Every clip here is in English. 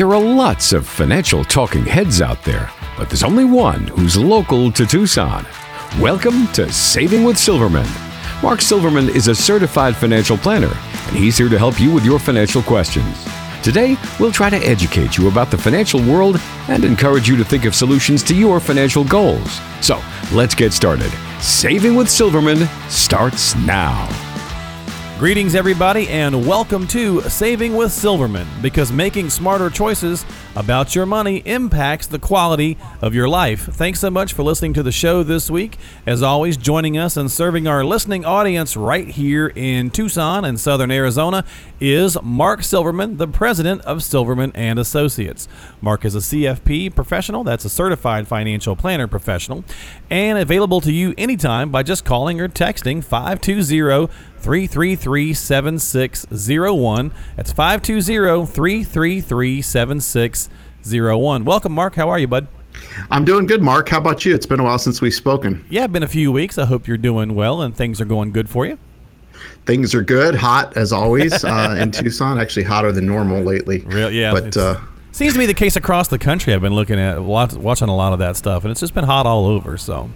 There are lots of financial talking heads out there, but there's only one who's local to Tucson. Welcome to Saving with Silverman. Mark Silverman is a certified financial planner, and he's here to help you with your financial questions. Today, we'll try to educate you about the financial world and encourage you to think of solutions to your financial goals. So, let's get started. Saving with Silverman starts now. Greetings, everybody, and welcome to Saving with Silverman, because making smarter choices about your money impacts the quality of your life. Thanks so much for listening to the show this week. As always, joining us and serving our listening audience right here in Tucson and Southern Arizona is Mark Silverman, the president of Silverman and Associates. Mark is a CFP professional, that's a certified financial planner professional, and available to you anytime by just calling or texting 520-333-7601. That's 520-333-7601. Welcome, Mark. How are you, bud? I'm doing good, Mark. How about you? It's been a while since we've spoken. Yeah, it's been a few weeks. I hope you're doing well and things are going good for you. Things are good. Hot, as always, in Tucson. Actually hotter than normal lately. Really? Yeah. But seems to be the case across the country. I've been looking at, watching a lot of that stuff, and it's just been hot all over, so...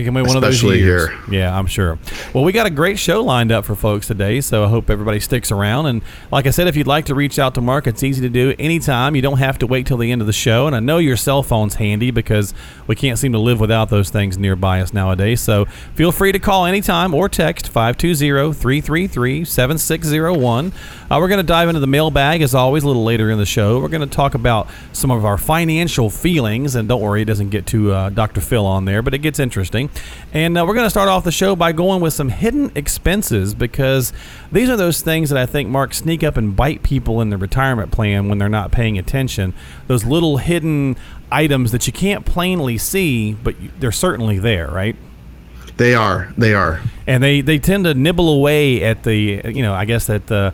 Especially here. Yeah, I'm sure. Well, we got a great show lined up for folks today, so I hope everybody sticks around. And like I said, if you'd like to reach out to Mark, it's easy to do anytime. You don't have to wait till the end of the show. And I know your cell phone's handy because we can't seem to live without those things nearby us nowadays. So feel free to call anytime or text 520-333-7601. We're going to dive into the mailbag, as always, a little later in the show. We're going to talk about some of our financial feelings. And don't worry, it doesn't get to Dr. Phil on there, but it gets interesting. And we're going to start off the show by going with some hidden expenses, because these are those things that I think, Mark, sneak up and bite people in the retirement plan when they're not paying attention. Those little hidden items that you can't plainly see, but they're certainly there, right? They are. They are. And they tend to nibble away at the, you know, I guess at the,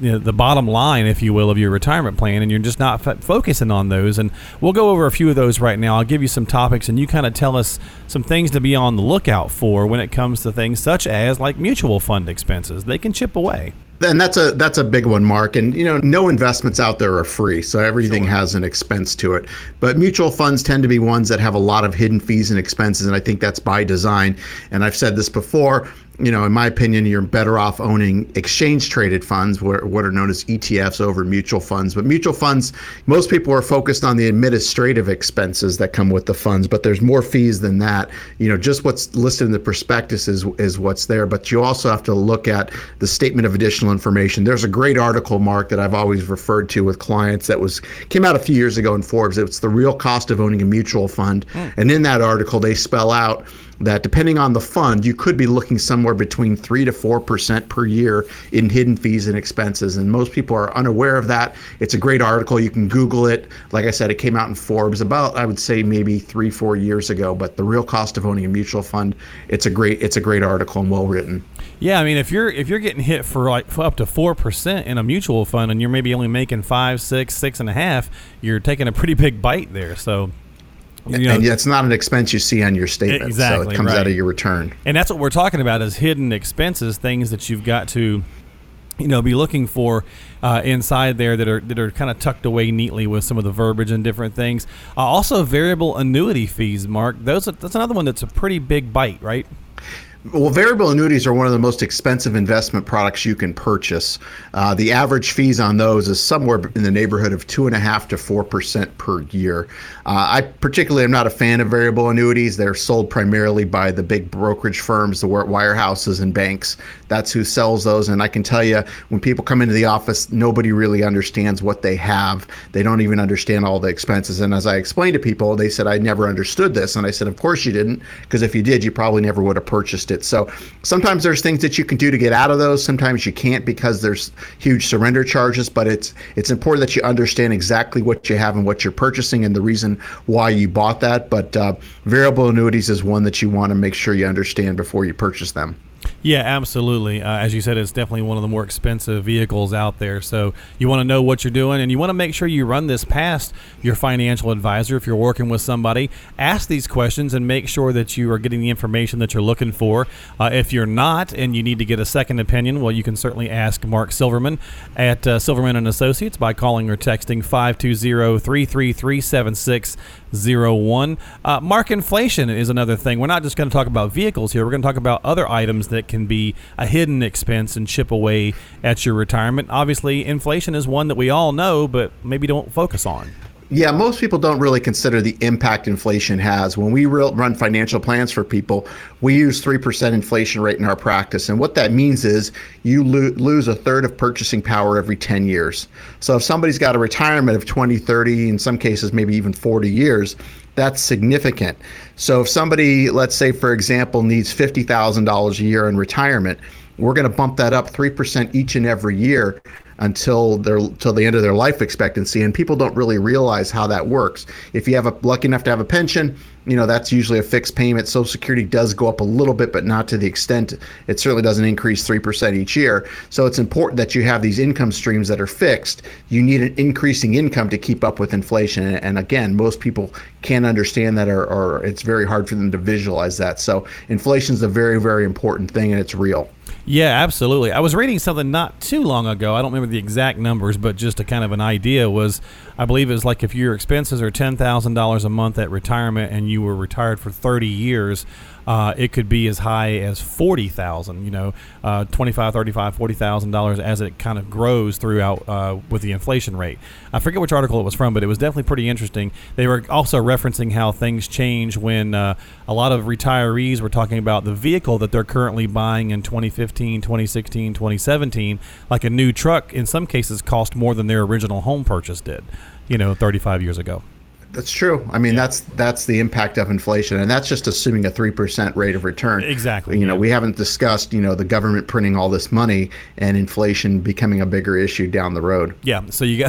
you know, the bottom line, if you will, of your retirement plan, and you're just not focusing on those. And we'll go over a few of those right now. I'll give you some topics, and you kind of tell us some things to be on the lookout for when it comes to things such as like mutual fund expenses. They can chip away. And that's a big one, Mark. And, you know, no investments out there are free, so everything has an expense to it. But mutual funds tend to be ones that have a lot of hidden fees and expenses, and I think that's by design. And I've said this before, you know, in my opinion, you're better off owning exchange-traded funds, what are known as ETFs, over mutual funds. But mutual funds, most people are focused on the administrative expenses that come with the funds, but there's more fees than that. You know, just what's listed in the prospectus is what's there, but you also have to look at the statement of additional information. There's a great article, Mark, that I've always referred to with clients that came out a few years ago in Forbes. It's the real cost of owning a mutual fund. And in that article, they spell out that depending on the fund, you could be looking somewhere between 3 to 4% per year in hidden fees and expenses. And most people are unaware of that. It's a great article. You can Google it. Like I said, it came out in Forbes about, I would say, maybe 3-4 years ago. But the real cost of owning a mutual fund, it's a great article and well written. Yeah, I mean, if you're getting hit for like up to 4% in a mutual fund, and you're maybe only making 5, 6, 6.5, you're taking a pretty big bite there. So. You know, and it's not an expense you see on your statement, exactly, so it comes out of your return. And that's what we're talking about, is hidden expenses, things that you've got to, you know, be looking for inside there that are kind of tucked away neatly with some of the verbiage and different things. Also, variable annuity fees, Mark. That's another one that's a pretty big bite, right? Well, variable annuities are one of the most expensive investment products you can purchase. The average fees on those is somewhere in the neighborhood of 2.5 to 4% per year. I particularly am not a fan of variable annuities. They're sold primarily by the big brokerage firms, the wirehouses and banks. That's who sells those. And I can tell you, when people come into the office, nobody really understands what they have. They don't even understand all the expenses. And as I explained to people, they said, I never understood this. And I said, of course you didn't, because if you did, you probably never would have purchased it. So sometimes there's things that you can do to get out of those. Sometimes you can't, because there's huge surrender charges, but it's important that you understand exactly what you have and what you're purchasing and the reason why you bought that. But variable annuities is one that you want to make sure you understand before you purchase them. Yeah, absolutely. As you said, it's definitely one of the more expensive vehicles out there. So you want to know what you're doing, and you want to make sure you run this past your financial advisor. If you're working with somebody, ask these questions and make sure that you are getting the information that you're looking for. If you're not and you need to get a second opinion, well, you can certainly ask Mark Silverman at Silverman & Associates by calling or texting 520-333-7601. Mark, inflation is another thing. We're not just going to talk about vehicles here. We're going to talk about other items that can be a hidden expense and chip away at your retirement. Obviously, inflation is one that we all know, but maybe don't focus on. Yeah, most people don't really consider the impact inflation has. When we run financial plans for people, we use 3% inflation rate in our practice. And what that means is you lose a third of purchasing power every 10 years. So if somebody's got a retirement of 20, 30, in some cases, maybe even 40 years, that's significant. So if somebody, let's say, for example, needs $50,000 a year in retirement, we're going to bump that up 3% each and every year until the end of their life expectancy. And people don't really realize how that works. If you have lucky enough to have a pension, you know, that's usually a fixed payment. Social Security does go up a little bit, but not to the extent. It certainly doesn't increase 3% each year. So it's important that you have these income streams that are fixed. You need an increasing income to keep up with inflation. And again, most people can't understand that, or it's very hard for them to visualize that. So inflation is a very, very important thing, and it's real. Yeah, absolutely. I was reading something not too long ago. I don't remember the exact numbers, but just a kind of an idea was, I believe it was like if your expenses are $10,000 a month at retirement and you were retired for 30 years, it could be as high as $40,000, you know, $25,000, $35,000, $40,000 as it kind of grows throughout with the inflation rate. I forget which article it was from, but it was definitely pretty interesting. They were also referencing how things change when a lot of retirees were talking about the vehicle that they're currently buying in 2015, 2016, 2017, like a new truck in some cases cost more than their original home purchase did, you know, 35 years ago. That's true. I mean, yeah. That's the impact of inflation, and that's just assuming a 3% rate of return. Exactly. You know, we haven't discussed, you know, the government printing all this money and inflation becoming a bigger issue down the road. Yeah. So you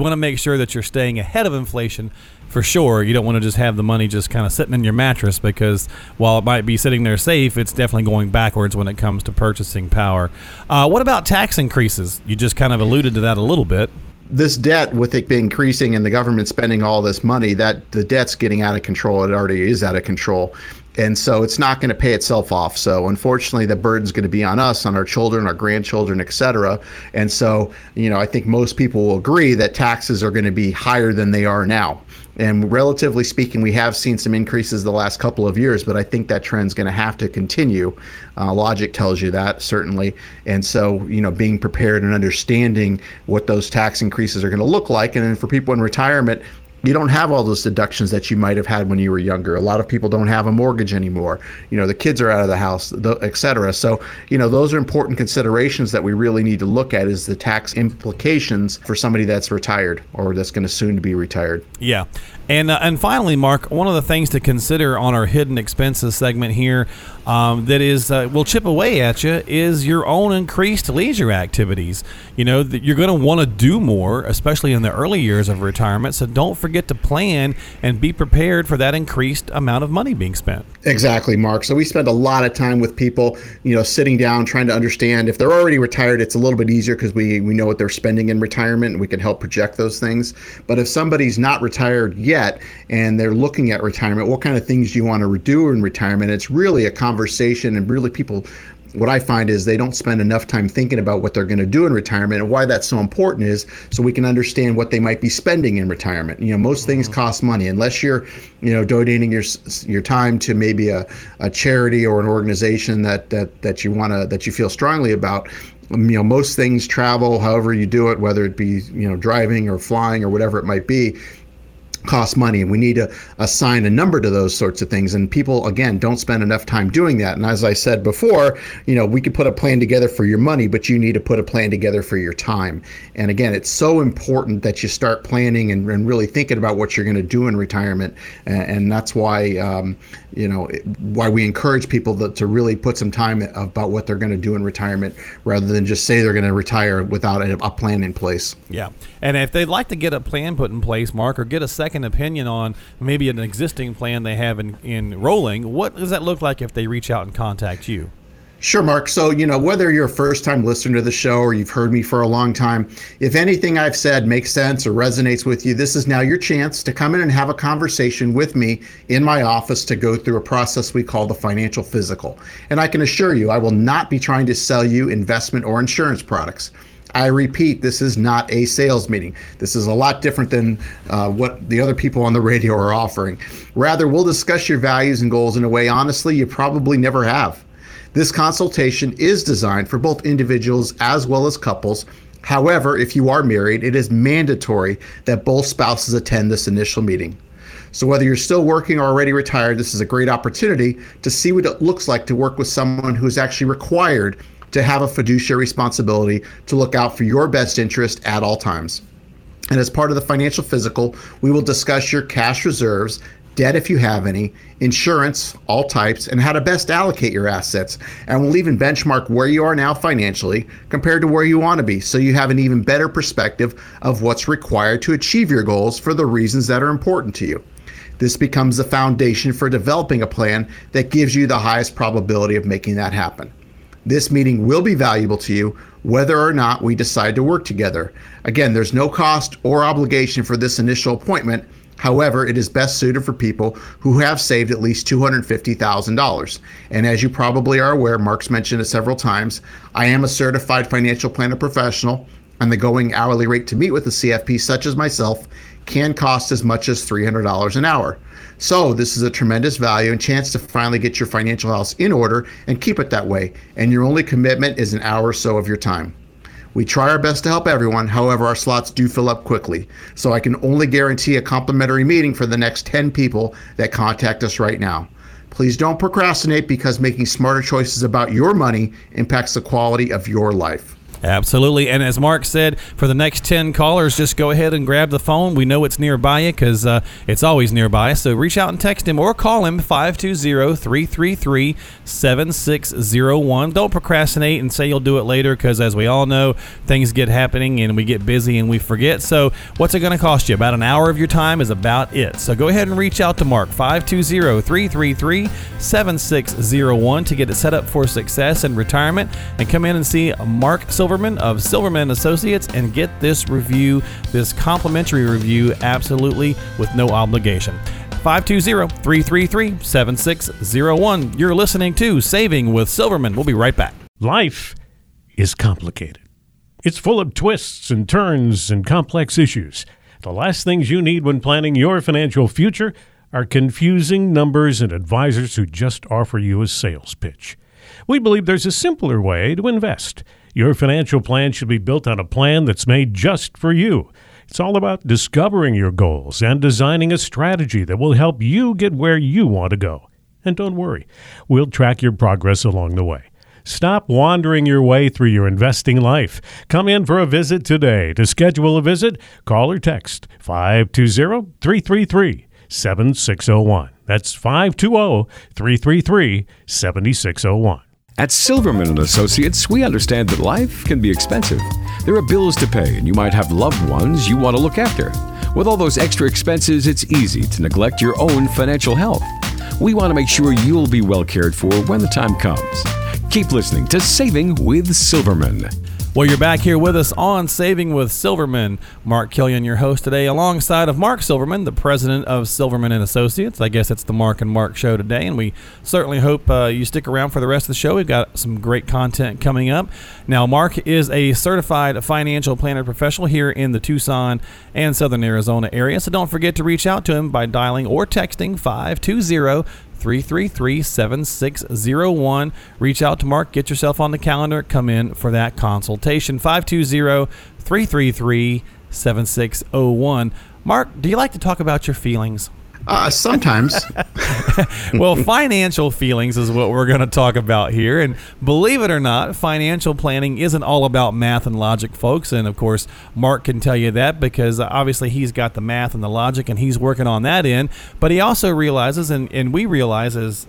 want to make sure that you're staying ahead of inflation. For sure, you don't want to just have the money just kind of sitting in your mattress, because while it might be sitting there safe, it's definitely going backwards when it comes to purchasing power. What about tax increases? You just kind of alluded to that a little bit. This debt, with it increasing and the government spending all this money, that the debt's getting out of control. It already is out of control. And so it's not going to pay itself off. So unfortunately, the burden's going to be on us, on our children, our grandchildren, et cetera. And so, you know, I think most people will agree that taxes are going to be higher than they are now. And relatively speaking, we have seen some increases the last couple of years, but I think that trend's going to have to continue. Logic tells you that, certainly. And so, you know, being prepared and understanding what those tax increases are going to look like. And then for people in retirement, you don't have all those deductions that you might have had when you were younger. A lot of people don't have a mortgage anymore. You know, the kids are out of the house, et cetera. So, you know, those are important considerations that we really need to look at, is the tax implications for somebody that's retired or that's going to soon be retired. Yeah. And finally, Mark, one of the things to consider on our hidden expenses segment here that is will chip away at you is your own increased leisure activities. You know, that you're going to want to do more, especially in the early years of retirement. So don't forget to plan and be prepared for that increased amount of money being spent. Exactly, Mark. So we spend a lot of time with people, you know, sitting down, trying to understand. If they're already retired, it's a little bit easier because we know what they're spending in retirement, and we can help project those things. But if somebody's not retired yet and they're looking at retirement, what kind of things do you want to do in retirement? It's really a conversation, and really people, what I find is they don't spend enough time thinking about what they're going to do in retirement, and why that's so important is so we can understand what they might be spending in retirement. You know, most things cost money, unless you're, you know, donating your time to maybe a charity or an organization that you want to, that you feel strongly about. You know, most things, travel, however you do it, whether it be, you know, driving or flying or whatever it might be, cost money, and we need to assign a number to those sorts of things. And people, again, don't spend enough time doing that. And as I said before, you know, we could put a plan together for your money, but you need to put a plan together for your time. And again, it's so important that you start planning and really thinking about what you're going to do in retirement. And that's why, you know, why we encourage people to really put some time about what they're going to do in retirement, rather than just say they're going to retire without a plan in place. Yeah. And if they'd like to get a plan put in place, Mark, or get a second opinion on maybe an existing plan they have in rolling, what does that look like if they reach out and contact you? Sure, Mark. So, whether you're a first-time listener to the show or you've heard me for a long time, if anything I've said makes sense or resonates with you, this is now your chance to come in and have a conversation with me in my office to go through a process we call the financial physical. And I can assure you, I will not be trying to sell you investment or insurance products. I repeat, this is not a sales meeting. This is a lot different than what the other people on the radio are offering. Rather, we'll discuss your values and goals in a way, honestly, you probably never have. This consultation is designed for both individuals as well as couples. However, if you are married, it is mandatory that both spouses attend this initial meeting. So whether you're still working or already retired, this is a great opportunity to see what it looks like to work with someone who is actually required to have a fiduciary responsibility to look out for your best interest at all times. And as part of the financial physical, we will discuss your cash reserves, debt if you have any, insurance, all types, and how to best allocate your assets. And we'll even benchmark where you are now financially compared to where you want to be, so you have an even better perspective of what's required to achieve your goals for the reasons that are important to you. This becomes the foundation for developing a plan that gives you the highest probability of making that happen. This meeting will be valuable to you whether or not we decide to work together. Again, there's no cost or obligation for this initial appointment. However, it is best suited for people who have saved at least $250,000. And as you probably are aware, Mark's mentioned it several times, I am a certified financial planner professional, and the going hourly rate to meet with a CFP such as myself can cost as much as $300 an hour. So this is a tremendous value and chance to finally get your financial house in order and keep it that way. And your only commitment is an hour or so of your time. We try our best to help everyone, however, our slots do fill up quickly, so I can only guarantee a complimentary meeting for the next 10 people that contact us right now. Please don't procrastinate, because making smarter choices about your money impacts the quality of your life. Absolutely. And as Mark said, for the next 10 callers, just go ahead and grab the phone. We know it's nearby you, because it's always nearby. So reach out and text him or call him, 520-333-7601. Don't procrastinate and say you'll do it later, because as we all know, things get happening and we get busy and we forget. So what's it going to cost you? About an hour of your time is about it. So go ahead and reach out to Mark, 520-333-7601, to get it set up for success in retirement, and come in and see Mark Silverman of Silverman Associates and get this review, this complimentary review, absolutely with no obligation. 520-333-7601. You're listening to Saving with Silverman. We'll be right back. Life is complicated. It's full of twists and turns and complex issues. The last things you need when planning your financial future are confusing numbers and advisors who just offer you a sales pitch. We believe there's a simpler way to invest. Your financial plan should be built on a plan that's made just for you. It's all about discovering your goals and designing a strategy that will help you get where you want to go. And don't worry, we'll track your progress along the way. Stop wandering your way through your investing life. Come in for a visit today. To schedule a visit, call or text 520-333-7601. That's 520-333-7601. At Silverman & Associates, we understand that life can be expensive. There are bills to pay, and you might have loved ones you want to look after. With all those extra expenses, it's easy to neglect your own financial health. We want to make sure you'll be well cared for when the time comes. Keep listening to Saving with Silverman. Well, you're back here with us on Saving with Silverman. Mark Killian, your host today, alongside of Mark Silverman, the president of Silverman & Associates. I guess it's the Mark and Mark show today, and we certainly hope you stick around for the rest of the show. We've got some great content coming up. Now, Mark is a certified financial planner professional here in the Tucson and Southern Arizona area, so don't forget to reach out to him by dialing or texting 520-333-7601. Reach out to Mark, get yourself on the calendar, come in for that consultation. 520-333-7601. Mark, do you like to talk about your feelings? Sometimes. Well, financial feelings is what we're going to talk about here. And believe it or not, financial planning isn't all about math and logic, folks. And of course, Mark can tell you that, because obviously he's got the math and the logic and he's working on that end. But he also realizes, and we realize as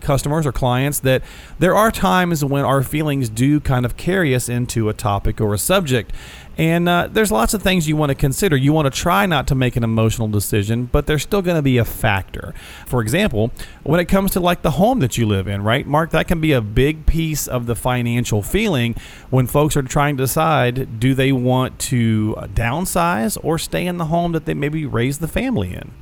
customers or clients, that there are times when our feelings do kind of carry us into a topic or a subject. And there's lots of things you want to consider. You want to try not to make an emotional decision, but there's still going to be a factor. For example, when it comes to like the home that you live in, right, Mark, that can be a big piece of the financial feeling when folks are trying to decide, do they want to downsize or stay in the home that they maybe raised the family in?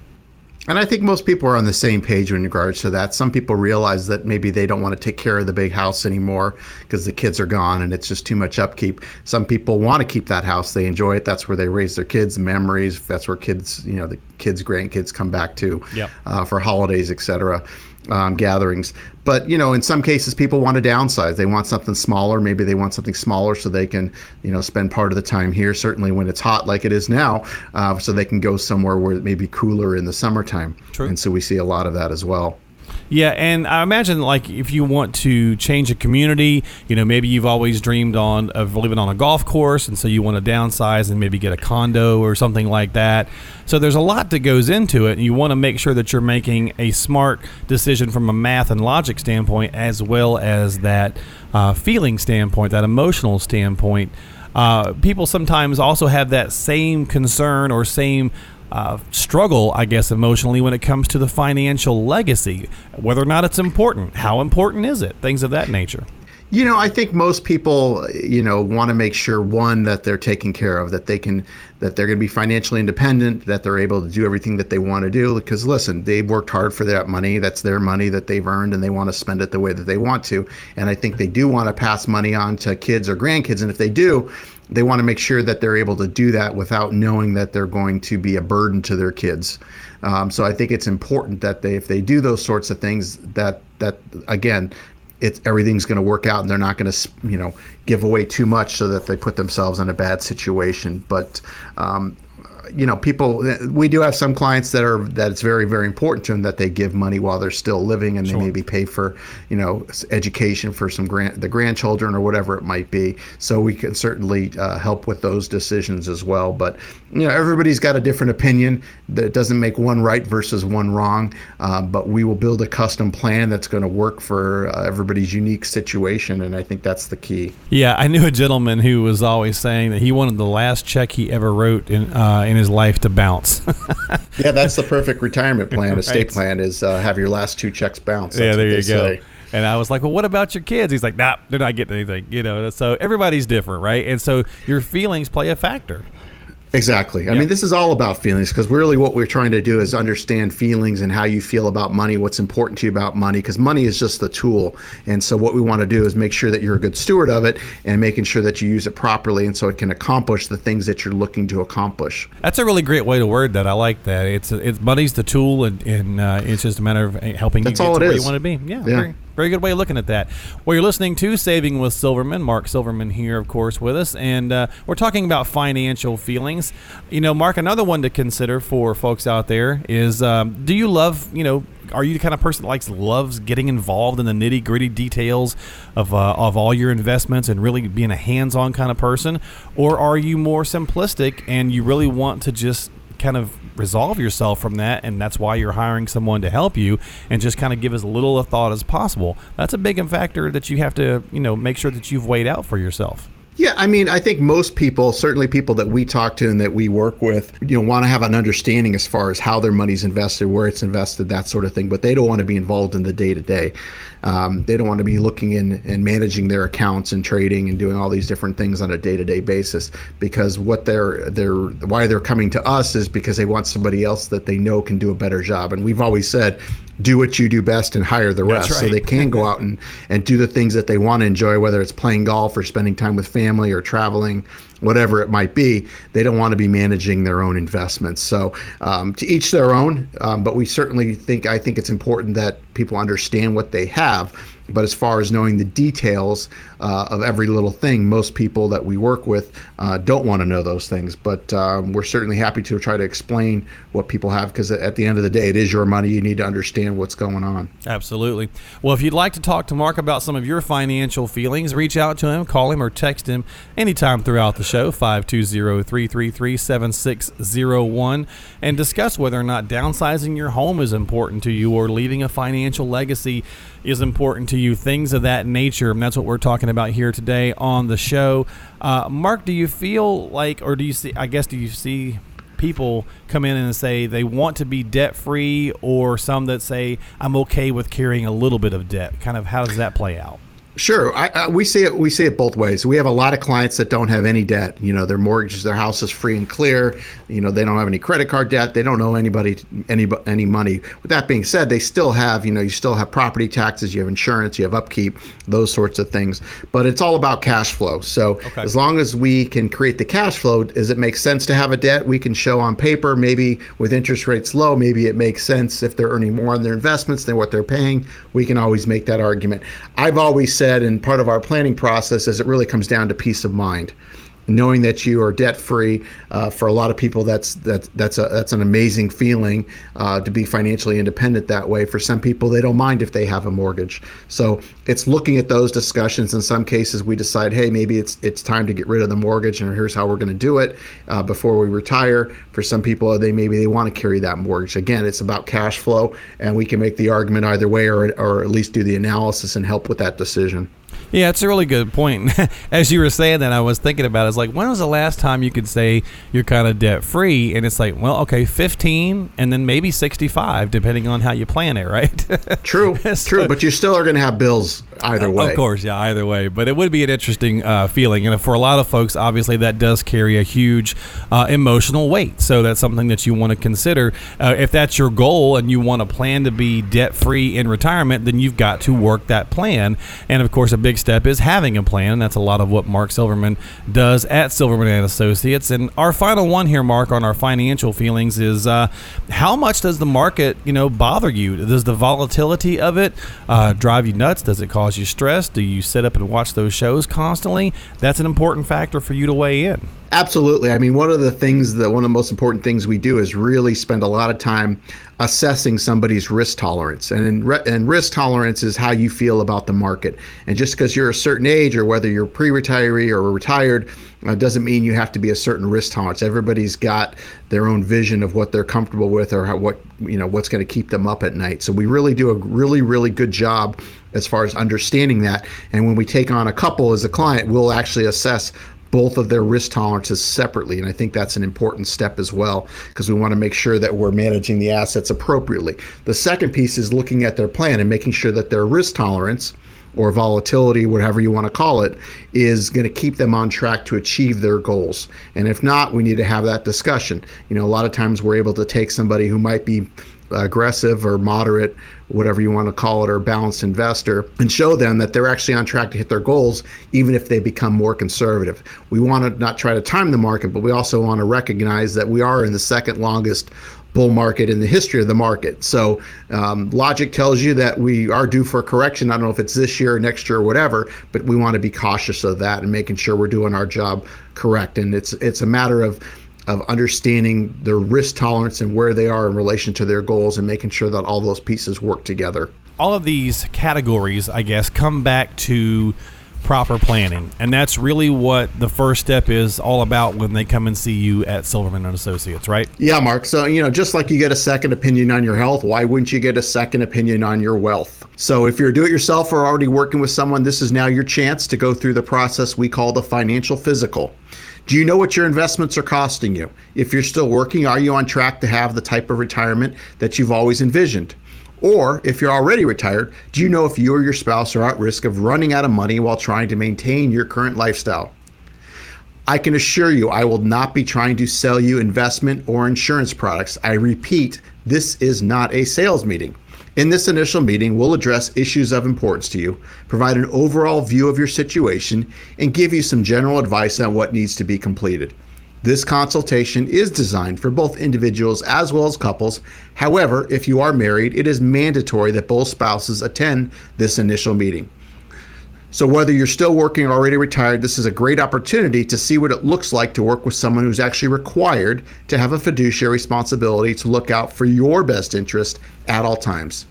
And I think most people are on the same page in regards to that. Some people realize that maybe they don't want to take care of the big house anymore because the kids are gone and it's just too much upkeep. Some people want to keep that house. They enjoy it. That's where they raise their kids, memories. That's where kids, you know, the kids, grandkids come back to for holidays, et cetera, gatherings. But, you know, in some cases, people want to downsize. They want something smaller. Maybe they want something smaller so they can, you know, spend part of the time here, certainly when it's hot like it is now, so they can go somewhere where it may be cooler in the summertime. True. And so we see a lot of that as well. Yeah, and I imagine like if you want to change a community, you know, maybe you've always dreamed of living on a golf course, and so you want to downsize and maybe get a condo or something like that. So there's a lot that goes into it, and you want to make sure that you're making a smart decision from a math and logic standpoint, as well as that feeling standpoint, that emotional standpoint. People sometimes also have that same concern or same struggle, I guess, emotionally when it comes to the financial legacy, whether or not it's important, how important is it, things of that nature. You know, I think most people, you know, want to make sure, one, that they're taken care of, that they're going to be financially independent, that they're able to do everything that they want to do. Because listen, they've worked hard for that money. That's their money that they've earned, and they want to spend it the way that they want to. And I think they do want to pass money on to kids or grandkids. And if they do, they want to make sure that they're able to do that without knowing that they're going to be a burden to their kids. So I think it's important that they, if they do those sorts of things, that again, it's everything's going to work out, and they're not going to, you know, give away too much so that they put themselves in a bad situation. But you know, people, we do have some clients that it's very, very important to them that they give money while they're still living, and they maybe pay for, you know, education for some the grandchildren or whatever it might be. So we can certainly help with those decisions as well. But, you know, everybody's got a different opinion. That doesn't make one right versus one wrong. But we will build a custom plan that's going to work for everybody's unique situation. And I think that's the key. Yeah, I knew a gentleman who was always saying that he wanted the last check he ever wrote in his life to bounce. Yeah, that's the perfect retirement plan. Right. Estate plan is have your last two checks bounce. That's there you go. Say. And I was like, well, what about your kids? He's like, nah, they're not getting anything. You know, so everybody's different, right? And so your feelings play a factor. Exactly. I mean, this is all about feelings, because really what we're trying to do is understand feelings and how you feel about money, what's important to you about money, because money is just the tool. And so what we want to do is make sure that you're a good steward of it and making sure that you use it properly, and so it can accomplish the things that you're looking to accomplish. That's a really great way to word that. I like that. It's money's the tool, and it's just a matter of helping you get to where you want to be. Yeah. Very good way of looking at that. Well, you're listening to Saving with Silverman. Mark Silverman here, of course, with us. And we're talking about financial feelings. You know, Mark, another one to consider for folks out there is, do you love, you know, are you the kind of person that loves getting involved in the nitty-gritty details of all your investments and really being a hands-on kind of person? Or are you more simplistic and you really want to just kind of resolve yourself from that, and that's why you're hiring someone to help you and just kind of give as little a thought as possible? That's a big factor that you have to, you know, make sure that you've weighed out for yourself. Yeah, I mean, I think most people, certainly people that we talk to and that we work with, you know, want to have an understanding as far as how their money's invested, where it's invested, that sort of thing. But they don't want to be involved in the day-to-day. They don't want to be looking in and managing their accounts and trading and doing all these different things on a day-to-day basis, because what why they're coming to us is because they want somebody else that they know can do a better job. And we've always said, do what you do best and hire the rest. That's right. So they can go out and do the things that they want to enjoy, whether it's playing golf or spending time with family or traveling, whatever it might be. They don't want to be managing their own investments. So to each their own, but we certainly I think it's important that people understand what they have. But as far as knowing the details of every little thing, most people that we work with don't want to know those things. But we're certainly happy to try to explain what people have, because at the end of the day, it is your money. You need to understand what's going on. Absolutely. Well, if you'd like to talk to Mark about some of your financial feelings, reach out to him, call him, or text him anytime throughout the show, 520-333-7601, and discuss whether or not downsizing your home is important to you or leaving a financial legacy is important to you, things of that nature. And that's what we're talking about here today on the show. Mark, do you feel like, or do you see, I guess, do you see people come in and say they want to be debt free, or some that say I'm okay with carrying a little bit of debt? Kind of how does that play out? Sure. We see it both ways. We have a lot of clients that don't have any debt. You know, their mortgages, their house is free and clear. You know, they don't have any credit card debt. They don't owe anybody any money. With that being said, they still have, you know, you still have property taxes, you have insurance, you have upkeep, those sorts of things. But it's all about cash flow. So okay, as long as we can create the cash flow, does it make sense to have a debt? We can show on paper, maybe with interest rates low, maybe it makes sense if they're earning more on their investments than what they're paying. We can always make that argument. I've always said, and part of our planning process is it really comes down to peace of mind, knowing that you are debt free. For a lot of people, that's an amazing feeling to be financially independent that way. For some people, they don't mind if they have a mortgage. So it's looking at those discussions. In some cases, we decide, hey, maybe it's time to get rid of the mortgage, and here's how we're going to do it before we retire. For some people, they want to carry that mortgage. Again, it's about cash flow, and we can make the argument either way, or at least do the analysis and help with that decision. Yeah, it's a really good point. As you were saying that, I was thinking about it. It's like, when was the last time you could say you're kind of debt free? And it's like, well, okay, 15 and then maybe 65, depending on how you plan it, right? True, so, true. But you still are going to have bills either way. Of course, yeah, either way. But it would be an interesting feeling. And for a lot of folks, obviously, that does carry a huge emotional weight. So that's something that you want to consider. If that's your goal and you want to plan to be debt free in retirement, then you've got to work that plan. And of course, a big step is having a plan, and that's a lot of what Mark Silverman does at Silverman and Associates. And our final one here, Mark, on our financial feelings is how much does the market, you know, bother you? Does the volatility of it drive you nuts? Does it cause you stress? Do you sit up and watch those shows constantly? That's an important factor for you to weigh in. Absolutely. I mean, one of the most important things we do is really spend a lot of time assessing somebody's risk tolerance. And risk tolerance is how you feel about the market. And just because you're a certain age, or whether you're pre-retiree or retired, doesn't mean you have to be a certain risk tolerance. Everybody's got their own vision of what they're comfortable with, or what's going to keep them up at night. So we really do a really, really good job as far as understanding that. And when we take on a couple as a client, we'll actually assess both of their risk tolerances separately. And I think that's an important step as well, because we want to make sure that we're managing the assets appropriately. The second piece is looking at their plan and making sure that their risk tolerance, or volatility, whatever you want to call it, is going to keep them on track to achieve their goals. And if not, we need to have that discussion. You know, a lot of times we're able to take somebody who might be aggressive or moderate, whatever you want to call it, or balanced investor, and show them that they're actually on track to hit their goals, even if they become more conservative. We want to not try to time the market, but we also want to recognize that we are in the second longest bull market in the history of the market. So logic tells you that we are due for a correction. I don't know if it's this year or next year or whatever, but we want to be cautious of that and making sure we're doing our job correct. And it's a matter of understanding their risk tolerance and where they are in relation to their goals, and making sure that all those pieces work together. All of these categories, I guess, come back to proper planning. And that's really what the first step is all about when they come and see you at Silverman & Associates, right? Yeah, Mark. So, you know, just like you get a second opinion on your health, why wouldn't you get a second opinion on your wealth? So if you're a do-it-yourself or already working with someone, this is now your chance to go through the process we call the financial physical. Do you know what your investments are costing you? If you're still working, are you on track to have the type of retirement that you've always envisioned? Or if you're already retired, do you know if you or your spouse are at risk of running out of money while trying to maintain your current lifestyle? I can assure you, I will not be trying to sell you investment or insurance products. I repeat, this is not a sales meeting. In this initial meeting, we'll address issues of importance to you, provide an overall view of your situation, and give you some general advice on what needs to be completed. This consultation is designed for both individuals as well as couples. However, if you are married, it is mandatory that both spouses attend this initial meeting. So whether you're still working or already retired, this is a great opportunity to see what it looks like to work with someone who's actually required to have a fiduciary responsibility to look out for your best interest at all times.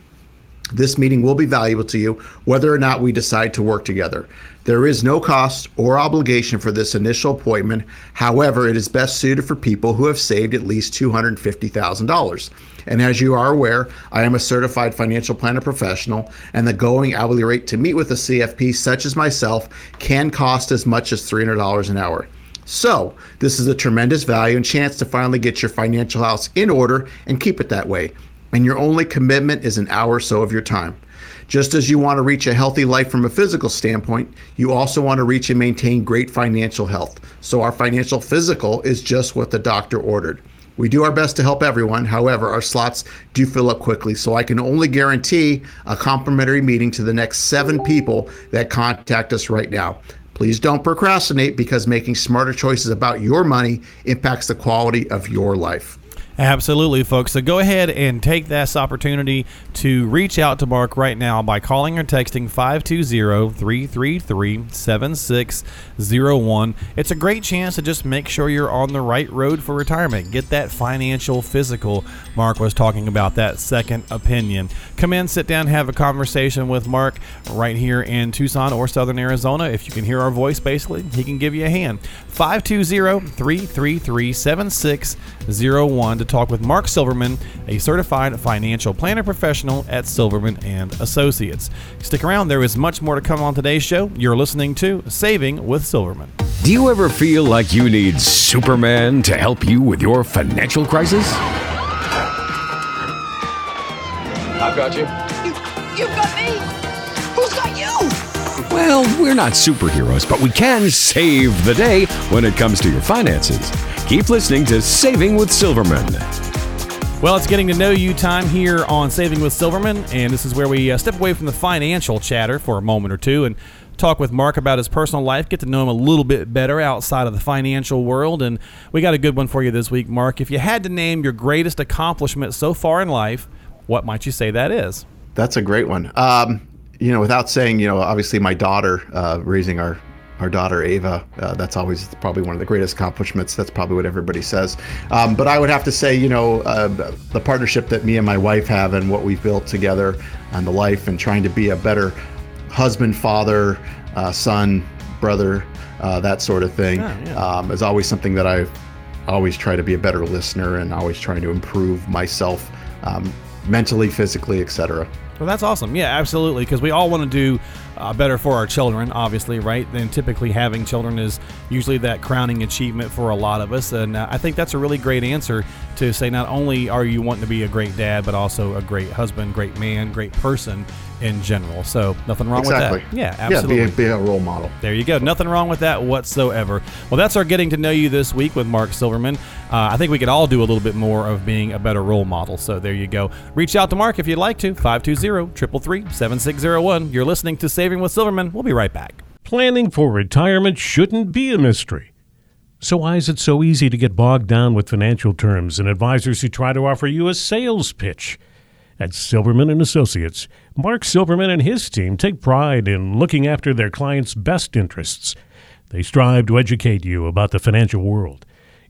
This meeting will be valuable to you, whether or not we decide to work together. There is no cost or obligation for this initial appointment. However, it is best suited for people who have saved at least $250,000. And as you are aware, I am a certified financial planner professional, and the going hourly rate to meet with a CFP such as myself can cost as much as $300 an hour. So this is a tremendous value and chance to finally get your financial house in order and keep it that way. And your only commitment is an hour or so of your time. Just as you want to reach a healthy life from a physical standpoint, you also want to reach and maintain great financial health. So our financial physical is just what the doctor ordered. We do our best to help everyone. However, our slots do fill up quickly. So I can only guarantee a complimentary meeting to the next 7 people that contact us right now. Please don't procrastinate, because making smarter choices about your money impacts the quality of your life. Absolutely, folks. So go ahead and take this opportunity to reach out to Mark right now by calling or texting 520-333-7601. It's a great chance to just make sure you're on the right road for retirement. Get that financial physical. Mark was talking about that second opinion. Come in, sit down, have a conversation with Mark right here in Tucson or Southern Arizona. If you can hear our voice, basically, he can give you a hand. 520-333-7601 to talk with Mark Silverman, a certified financial planner professional at Silverman and Associates. Stick around. There is much more to come on today's show. You're listening to Saving with Silverman. Do you ever feel like you need Superman to help you with your financial crisis? I've got you. You've got me. Who's got you? Well, we're not superheroes, but we can save the day when it comes to your finances. Keep listening to Saving with Silverman. Well, it's getting to know you time here on Saving with Silverman, and this is where we step away from the financial chatter for a moment or two and talk with Mark about his personal life, get to know him a little bit better outside of the financial world. And we got a good one for you this week, Mark. If you had to name your greatest accomplishment so far in life, what might you say that is? That's a great one. Without saying, obviously my daughter, raising our daughter, Ava, that's always probably one of the greatest accomplishments. That's probably what everybody says. But I would have to say, the partnership that me and my wife have and what we've built together on the life and trying to be a better husband, father, son, brother, that sort of thing, is always something that I always try to be a better listener and always trying to improve myself mentally, physically, et cetera. Well, that's awesome. Yeah, absolutely. Because we all want to do better for our children, obviously, right? And typically having children is usually that crowning achievement for a lot of us. And I think that's a really great answer to say not only are you wanting to be a great dad, but also a great husband, great man, great person in general. So nothing wrong with that. Yeah, absolutely. Yeah, be a role model. There you go. Nothing wrong with that whatsoever. Well, that's our Getting to Know You this week with Mark Silverman. I think we could all do a little bit more of being a better role model. So there you go. Reach out to Mark if you'd like to. 520-333-7601. You're listening to Saving with Silverman. We'll be right back. Planning for retirement shouldn't be a mystery. So why is it so easy to get bogged down with financial terms and advisors who try to offer you a sales pitch? At Silverman & Associates, Mark Silverman and his team take pride in looking after their clients' best interests. They strive to educate you about the financial world.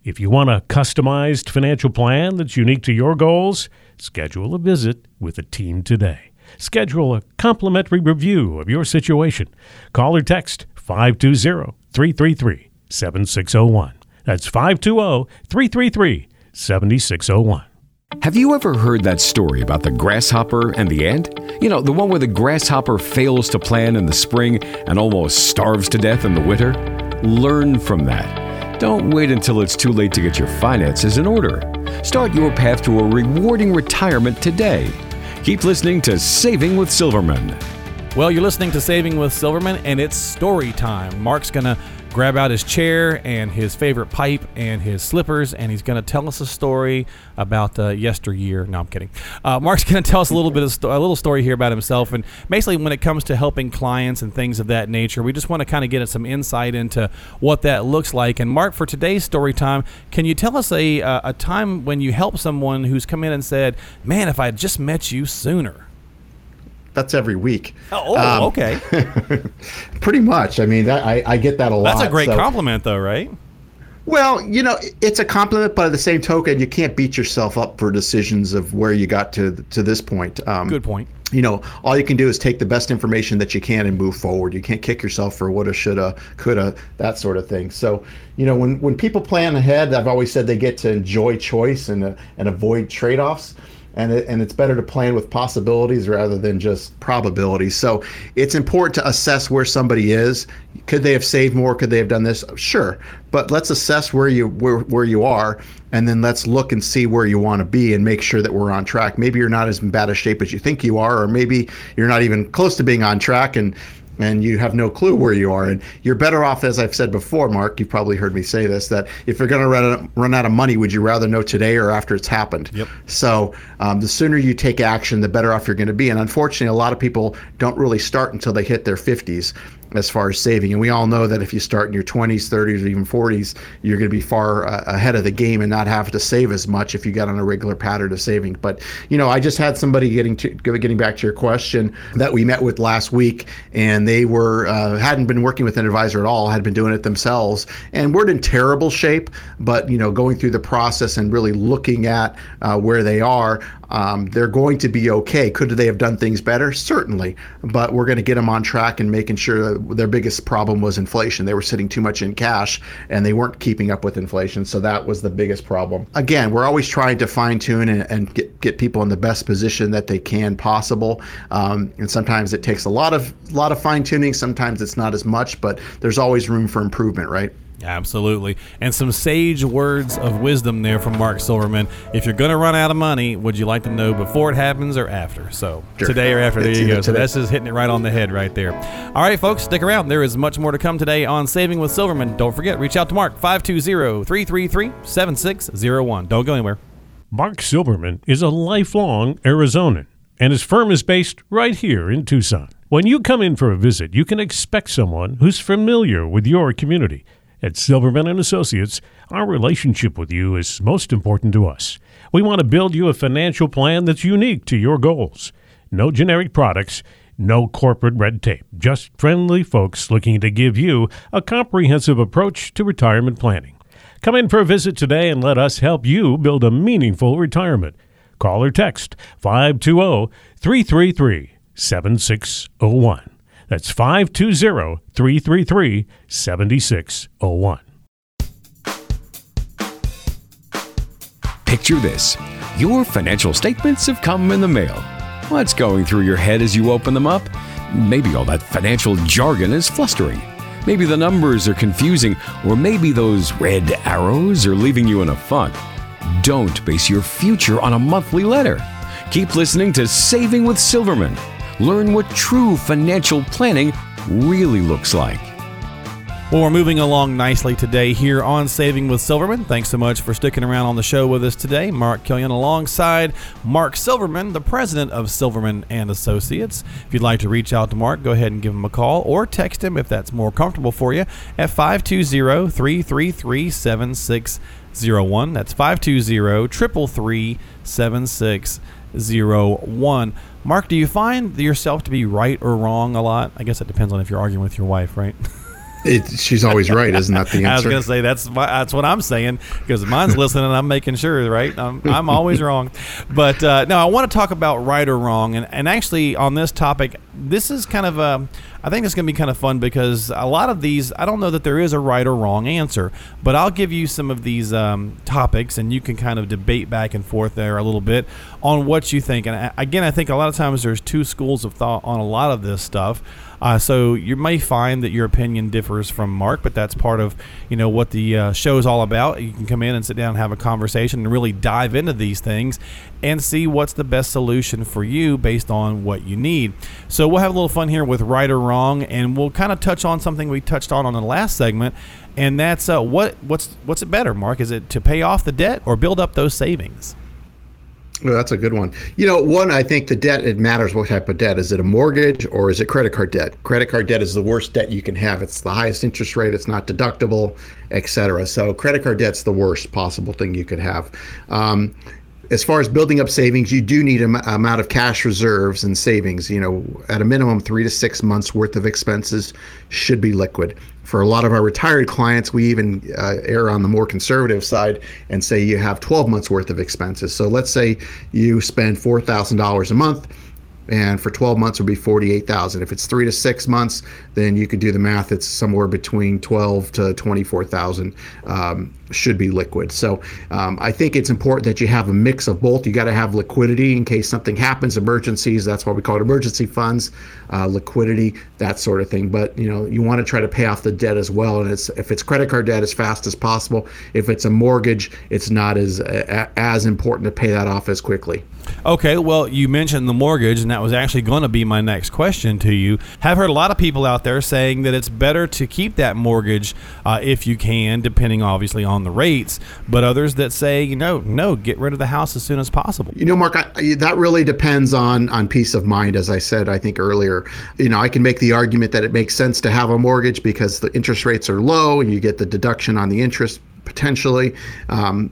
If you want a customized financial plan that's unique to your goals, schedule a visit with the team today. Schedule a complimentary review of your situation. Call or text 520-333-7601. That's 520-333-7601. Have you ever heard that story about the grasshopper and the ant? The one where the grasshopper fails to plan in the spring and almost starves to death in the winter? Learn from that. Don't wait until it's too late to get your finances in order. Start your path to a rewarding retirement today. Keep listening to Saving with Silverman. Well, you're listening to Saving with Silverman, and it's story time. Mark's going to grab out his chair and his favorite pipe and his slippers, and he's going to tell us a story about yesteryear. No, I'm kidding. Mark's going to tell us a little story here about himself, and basically when it comes to helping clients and things of that nature, we just want to kind of get some insight into what that looks like. And Mark, for today's story time, can you tell us a time when you helped someone who's come in and said, "Man, if I had just met you sooner"? That's every week. Okay. Pretty much. I mean, I get that a lot. That's a great compliment, though, right? Well, you know, it's a compliment, but at the same token, you can't beat yourself up for decisions of where you got to this point. Good point. You know, all you can do is take the best information that you can and move forward. You can't kick yourself for woulda, shoulda, coulda, that sort of thing. So, you know, when people plan ahead, I've always said they get to enjoy choice and avoid trade-offs. And it's better to plan with possibilities rather than just probabilities. So it's important to assess where somebody is. Could they have saved more? Could they have done this? Sure, but let's assess where you are, and then let's look and see where you want to be and make sure that we're on track. Maybe you're not as in bad a shape as you think you are, or maybe you're not even close to being on track, and you have no clue where you are. And you're better off, as I've said before, Mark, you've probably heard me say this, that if you're gonna run out of money, would you rather know today or after it's happened? Yep. So the sooner you take action, the better off you're gonna be. And unfortunately, a lot of people don't really start until they hit their 50s as far as saving. And we all know that if you start in your 20s, 30s, or even 40s, you're gonna be far ahead of the game and not have to save as much if you got on a regular pattern of saving. But, you know, I just had somebody getting back to your question that we met with last week, and they were hadn't been working with an advisor at all, had been doing it themselves, and weren't in terrible shape. But you know, going through the process and really looking at where they are, they're going to be okay. Could they have done things better? Certainly, but we're going to get them on track and making sure that their biggest problem was inflation. They were sitting too much in cash and they weren't keeping up with inflation, so that was the biggest problem. Again, we're always trying to fine tune and get people in the best position that they can possible, and sometimes it takes a lot of fine tuning, sometimes it's not as much, but there's always room for improvement, right? Absolutely. And some sage words of wisdom there from Mark Silverman. If you're going to run out of money, would you like to know before it happens or after? So sure. Today or after, there you go. So that's just hitting it right on the head right there. All right, folks, stick around. There is much more to come today on Saving with Silverman. Don't forget, reach out to Mark, 520-333-7601. Don't go anywhere. Mark Silverman is a lifelong Arizonan, and his firm is based right here in Tucson. When you come in for a visit, you can expect someone who's familiar with your community. At Silverman & Associates, our relationship with you is most important to us. We want to build you a financial plan that's unique to your goals. No generic products, no corporate red tape, just friendly folks looking to give you a comprehensive approach to retirement planning. Come in for a visit today and let us help you build a meaningful retirement. Call or text 520-333-7601. That's 520-333-7601. Picture this. Your financial statements have come in the mail. What's going through your head as you open them up? Maybe all that financial jargon is flustering. Maybe the numbers are confusing, or maybe those red arrows are leaving you in a funk. Don't base your future on a monthly letter. Keep listening to Saving with Silverman. Learn what true financial planning really looks like. Well, we're moving along nicely today here on Saving with Silverman. Thanks so much for sticking around on the show with us today. Mark Killian alongside Mark Silverman, the president of Silverman & Associates. If you'd like to reach out to Mark, go ahead and give him a call or text him if that's more comfortable for you at 520-333-7601. That's 520-333-7601. Mark, do you find yourself to be right or wrong a lot? I guess it depends on if you're arguing with your wife, right? She's always right, isn't that the answer? I was going to say that's what I'm saying, because mine's listening. I'm making sure, right? I'm always wrong. But no, I want to talk about right or wrong, and actually on this topic, this is kind of a. I think it's going to be kind of fun, because a lot of these, I don't know that there is a right or wrong answer, but I'll give you some of these topics and you can kind of debate back and forth there a little bit on what you think. And again, I think a lot of times there's two schools of thought on a lot of this stuff. So you may find that your opinion differs from Mark, but that's part of, you know, what the show is all about. You can come in and sit down and have a conversation and really dive into these things and see what's the best solution for you based on what you need. So we'll have a little fun here with right or wrong, and we'll kind of touch on something we touched on the last segment, and that's what's it better, Mark? Is it to pay off the debt or build up those savings? Well, that's a good one. You know, one, I think the debt, it matters what type of debt. Is it a mortgage or is it credit card debt? Credit card debt is the worst debt you can have. It's the highest interest rate. It's not deductible, et cetera. So credit card debt's the worst possible thing you could have. as far as building up savings, you do need an amount of cash reserves and savings. You know, at a minimum, 3 to 6 months worth of expenses should be liquid. For a lot of our retired clients, we even err on the more conservative side and say you have 12 months worth of expenses. So let's say you spend $4,000 a month, and for 12 months it would be $48,000. If it's 3 to 6 months, then you could do the math. It's somewhere between $12,000 to $24,000 should be liquid. So I think it's important that you have a mix of both. You got to have liquidity in case something happens, emergencies. That's why we call it emergency funds, liquidity, that sort of thing. But you know, you want to try to pay off the debt as well. And it's, if it's credit card debt, as fast as possible. If it's a mortgage, it's not as important to pay that off as quickly. Okay, well, you mentioned the mortgage, and that was actually going to be my next question to you. I've heard a lot of people out there saying that it's better to keep that mortgage if you can, depending obviously on the rates, but others that say, you know, no, get rid of the house as soon as possible. You know, Mark, that really depends on peace of mind. As I said, I think earlier, you know, I can make the argument that it makes sense to have a mortgage because the interest rates are low and you get the deduction on the interest potentially. And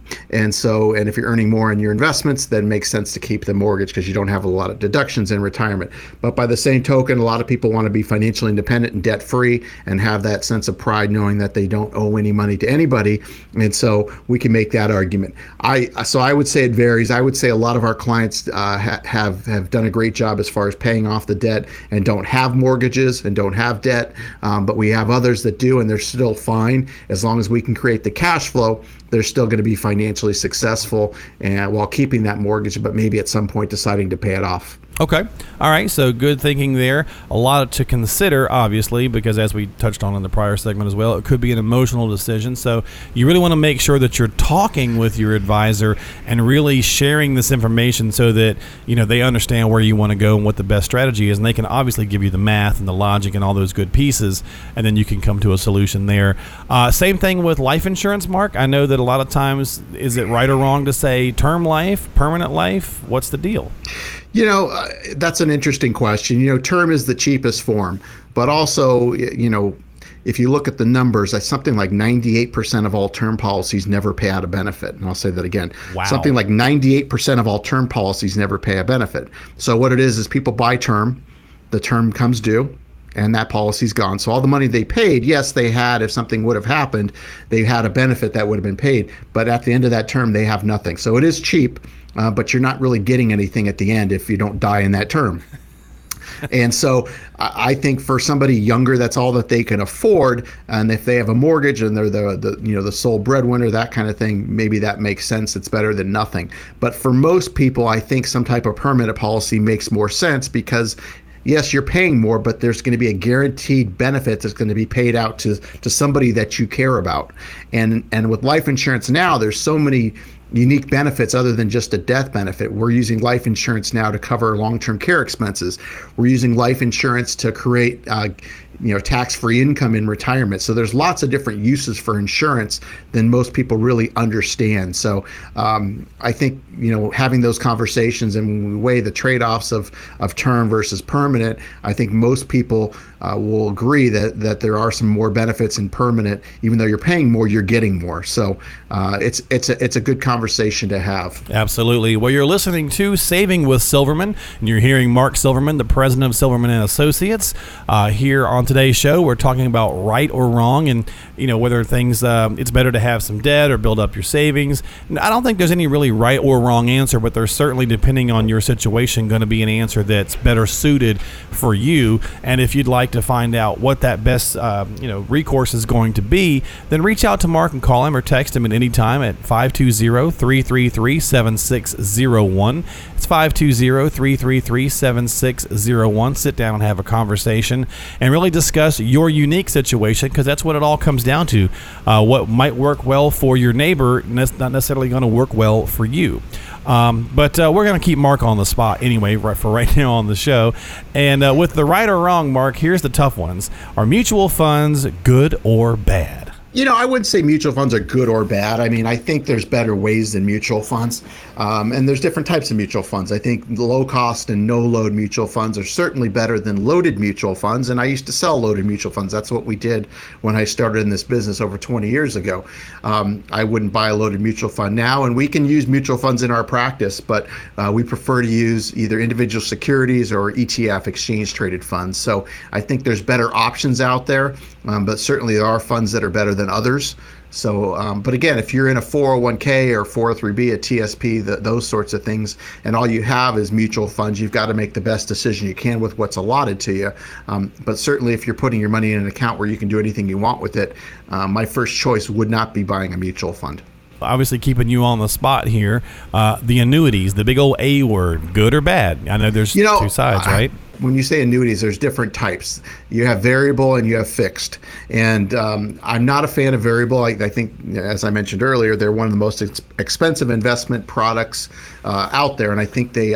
if you're earning more in your investments, then it makes sense to keep the mortgage because you don't have a lot of deductions in retirement. But by the same token, a lot of people want to be financially independent and debt free and have that sense of pride knowing that they don't owe any money to anybody. And so we can make that argument. So I would say it varies. I would say a lot of our clients have done a great job as far as paying off the debt and don't have mortgages and don't have debt. But we have others that do, and they're still fine. As long as we can create the cash flow, they're still going to be financially successful and while keeping that mortgage, but maybe at some point deciding to pay it off. Okay. All right. So good thinking there. A lot to consider, obviously, because as we touched on in the prior segment as well, it could be an emotional decision. So you really want to make sure that you're talking with your advisor and really sharing this information so that, you know, they understand where you want to go and what the best strategy is. And they can obviously give you the math and the logic and all those good pieces. And then you can come to a solution there. Same thing with life insurance, Mark. I know that a lot of times, is it right or wrong to say term life, permanent life? What's the deal? You know, that's an interesting question. You know, term is the cheapest form, but also, you know, if you look at the numbers, something like 98% of all term policies never pay out a benefit. And I'll say that again. Wow. Something like 98% of all term policies never pay a benefit. So what it is people buy term, the term comes due, and that policy's gone. So all the money they paid, yes, they had, if something would have happened, they had a benefit that would have been paid. But at the end of that term, they have nothing. So it is cheap, but you're not really getting anything at the end if you don't die in that term. And so I think for somebody younger, that's all that they can afford. And if they have a mortgage and they're the sole breadwinner, that kind of thing, maybe that makes sense. It's better than nothing. But for most people, I think some type of permanent policy makes more sense because yes, you're paying more, but there's going to be a guaranteed benefit that's going to be paid out to somebody that you care about. And with life insurance now, there's so many unique benefits other than just a death benefit. We're using life insurance now to cover long-term care expenses. We're using life insurance to create tax-free income in retirement. So there's lots of different uses for insurance than most people really understand. So I think, you know, having those conversations and when we weigh the trade-offs of term versus permanent, I think most people will agree that there are some more benefits in permanent. Even though you're paying more, you're getting more. So it's a good conversation to have. Absolutely. Well, you're listening to Saving with Silverman, and you're hearing Mark Silverman, the president of Silverman and Associates, here on today's show. We're talking about right or wrong, and you know, whether things it's better to have some debt or build up your savings. And I don't think there's any really right or wrong answer, but there's certainly, depending on your situation, going to be an answer that's better suited for you. And if you'd like to find out what that best recourse is going to be, then reach out to Mark and call him or text him at any time at 520-333-7601. It's 520-333-7601. Sit down and have a conversation and really discuss your unique situation, because that's what it all comes down to. What might work well for your neighbor, that's not necessarily going to work well for you. But we're going to keep Mark on the spot anyway for right now on the show. And with the right or wrong, Mark, here's the tough ones. Are mutual funds good or bad? You know, I wouldn't say mutual funds are good or bad. I mean, I think there's better ways than mutual funds. And there's different types of mutual funds. I think low cost and no load mutual funds are certainly better than loaded mutual funds. And I used to sell loaded mutual funds. That's what we did when I started in this business over 20 years ago. I wouldn't buy a loaded mutual fund now, and we can use mutual funds in our practice, but we prefer to use either individual securities or ETF, exchange traded funds. So I think there's better options out there, but certainly there are funds that are better than others. So, but again, if you're in a 401k or 403b, a TSP, those sorts of things, and all you have is mutual funds, you've got to make the best decision you can with what's allotted to you. But certainly if you're putting your money in an account where you can do anything you want with it, my first choice would not be buying a mutual fund. Obviously, keeping you on the spot here, the annuities, the big old A word, good or bad? I know there's two sides, right? When you say annuities, there's different types. You have variable and you have fixed. And I'm not a fan of variable. I think, as I mentioned earlier, they're one of the most expensive investment products out there. And I think they,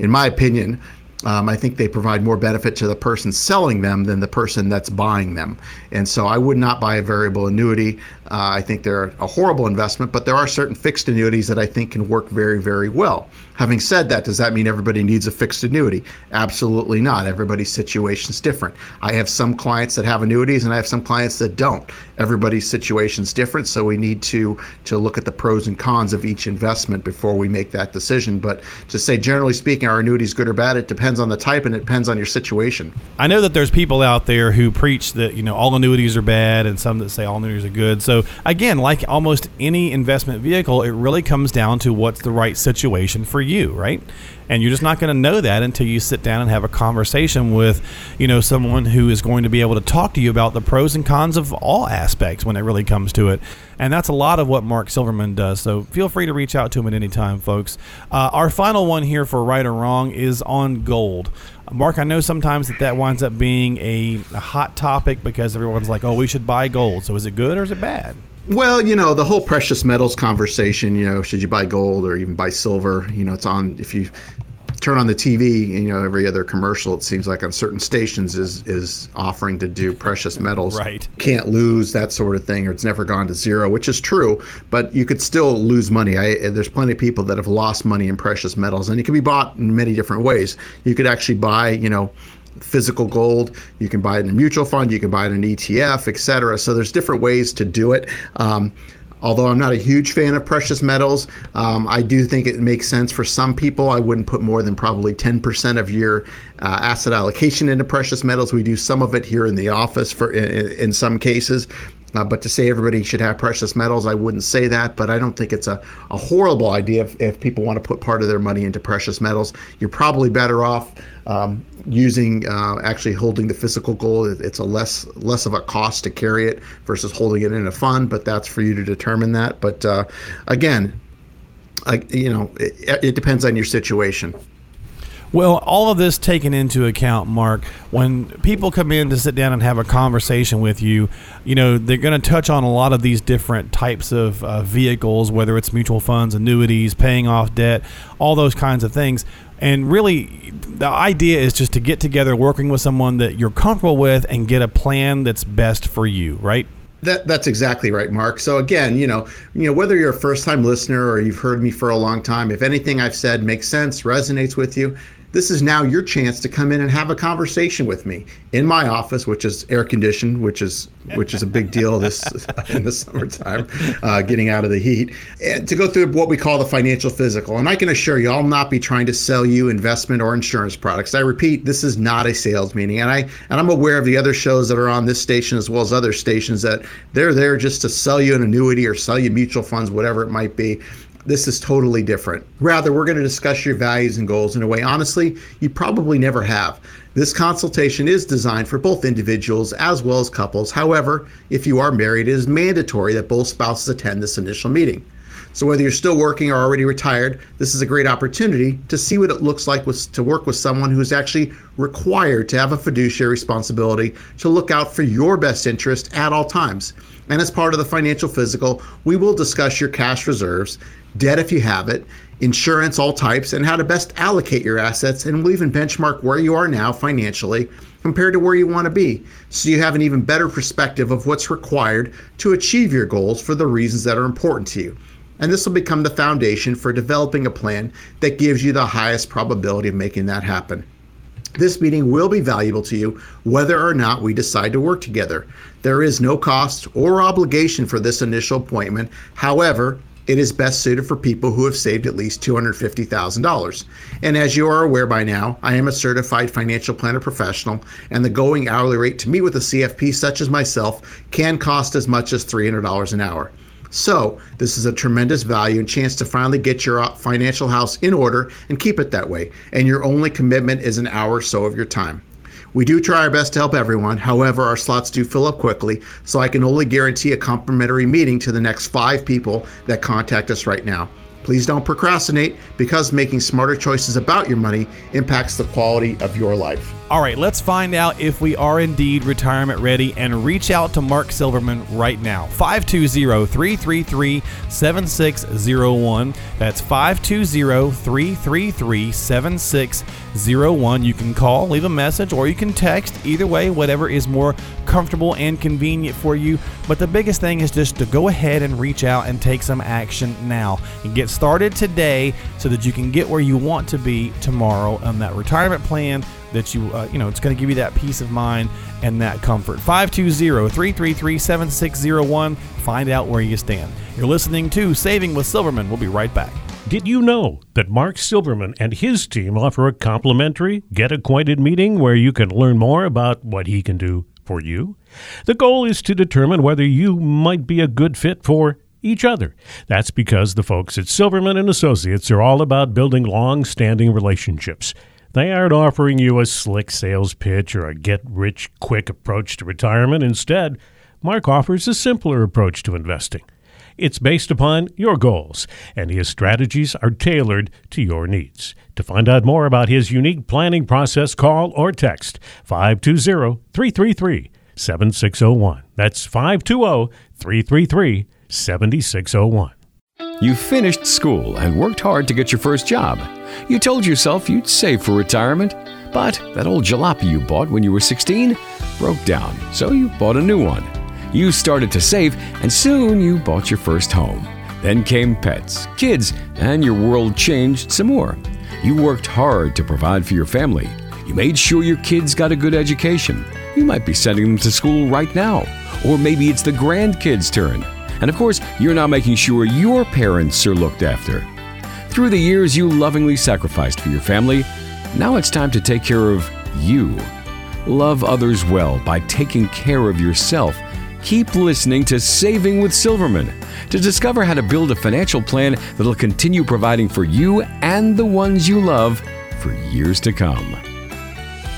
in my opinion, I think they provide more benefit to the person selling them than the person that's buying them. And so I would not buy a variable annuity. I think they're a horrible investment, but there are certain fixed annuities that I think can work very, very well. Having said that, does that mean everybody needs a fixed annuity? Absolutely not. Everybody's situation's different. I have some clients that have annuities and I have some clients that don't. Everybody's situation's different, so we need to look at the pros and cons of each investment before we make that decision. But to say, generally speaking, are annuities good or bad? It depends on the type and it depends on your situation. I know that there's people out there who preach that, you know, all annuities are bad and some that say all annuities are good. So again, like almost any investment vehicle, it really comes down to what's the right situation for you, right? And you're just not going to know that until you sit down and have a conversation with, you know, someone who is going to be able to talk to you about the pros and cons of all aspects when it really comes to it. And that's a lot of what Mark Silverman does. So feel free to reach out to him at any time, folks. Our final one here for right or wrong is on gold. Mark, I know sometimes that winds up being a hot topic because everyone's like, oh, we should buy gold. So is it good or is it bad? Well, you know, the whole precious metals conversation, you know, should you buy gold or even buy silver? You know, it's on, if you turn on the TV, you know, every other commercial, it seems like on certain stations is offering to do precious metals. Right. Can't lose, that sort of thing, or it's never gone to zero, which is true, but you could still lose money. There's plenty of people that have lost money in precious metals, and it can be bought in many different ways. You could actually buy, you know, physical gold, you can buy it in a mutual fund, you can buy it in an ETF, etc. So there's different ways to do it. Although I'm not a huge fan of precious metals, I do think it makes sense for some people. I wouldn't put more than probably 10% of your asset allocation into precious metals. We do some of it here in the office for in some cases. But to say everybody should have precious metals, I wouldn't say that, but I don't think it's a horrible idea if people want to put part of their money into precious metals. You're probably better off using actually holding the physical gold. It's a less of a cost to carry it versus holding it in a fund, but that's for you to determine that. But again, you know, it depends on your situation. Well, all of this taken into account, Mark, when people come in to sit down and have a conversation with you, you know, they're going to touch on a lot of these different types of vehicles, whether it's mutual funds, annuities, paying off debt, all those kinds of things. And really, the idea is just to get together, working with someone that you're comfortable with and get a plan that's best for you, right? That's exactly right, Mark. So again, you know, whether you're a first-time listener or you've heard me for a long time, if anything I've said makes sense, resonates with you, this is now your chance to come in and have a conversation with me in my office, which is air conditioned, which is a big deal this in the summertime, getting out of the heat, and to go through what we call the financial physical. And I can assure you, I'll not be trying to sell you investment or insurance products. I repeat, this is not a sales meeting, and I'm aware of the other shows that are on this station as well as other stations that they're there just to sell you an annuity or sell you mutual funds, whatever it might be. This is totally different. Rather, we're going to discuss your values and goals in a way, honestly, you probably never have. This consultation is designed for both individuals as well as couples. However, if you are married, it is mandatory that both spouses attend this initial meeting. So whether you're still working or already retired, this is a great opportunity to see what it looks like to work with someone who's actually required to have a fiduciary responsibility to look out for your best interest at all times. And as part of the financial physical, we will discuss your cash reserves, debt if you have it, insurance, all types, and how to best allocate your assets. And we'll even benchmark where you are now financially compared to where you want to be, so you have an even better perspective of what's required to achieve your goals for the reasons that are important to you. And this will become the foundation for developing a plan that gives you the highest probability of making that happen. This meeting will be valuable to you whether or not we decide to work together. There is no cost or obligation for this initial appointment. However, it is best suited for people who have saved at least $250,000. And as you are aware by now, I am a certified financial planner professional, and the going hourly rate to meet with a CFP such as myself can cost as much as $300 an hour. So this is a tremendous value and chance to finally get your financial house in order and keep it that way. And your only commitment is an hour or so of your time. We do try our best to help everyone. However, our slots do fill up quickly, so I can only guarantee a complimentary meeting to the next 5 people that contact us right now. Please don't procrastinate, because making smarter choices about your money impacts the quality of your life. All right, let's find out if we are indeed retirement ready and reach out to Mark Silverman right now. 520-333-7601. That's 520-333-7601. You can call, leave a message, or you can text. Either way, whatever is more comfortable and convenient for you. But the biggest thing is just to go ahead and reach out and take some action now. And get started today so that you can get where you want to be tomorrow on that retirement plan that you it's going to give you that peace of mind and that comfort. 520-333-7601. Find out where you stand. You're listening to Saving with Silverman. We'll be right back. Did you know that Mark Silverman and his team offer a complimentary Get Acquainted meeting where you can learn more about what he can do for you? The goal is to determine whether you might be a good fit for each other. That's because the folks at Silverman and Associates are all about building long-standing relationships. They aren't offering you a slick sales pitch or a get-rich-quick approach to retirement. Instead, Mark offers a simpler approach to investing. It's based upon your goals, and his strategies are tailored to your needs. To find out more about his unique planning process, call or text 520-333-7601. That's 520-333-7601. You finished school and worked hard to get your first job. You told yourself you'd save for retirement, but that old jalopy you bought when you were 16 broke down, so you bought a new one. You started to save, and soon you bought your first home. Then came pets, kids, and your world changed some more. You worked hard to provide for your family. You made sure your kids got a good education. You might be sending them to school right now, or maybe it's the grandkids' turn. And of course, you're now making sure your parents are looked after. Through the years, you lovingly sacrificed for your family. Now it's time to take care of you. Love others well by taking care of yourself. Keep listening to Saving with Silverman to discover how to build a financial plan that'll continue providing for you and the ones you love for years to come.